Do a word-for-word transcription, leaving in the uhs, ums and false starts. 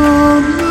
Oh,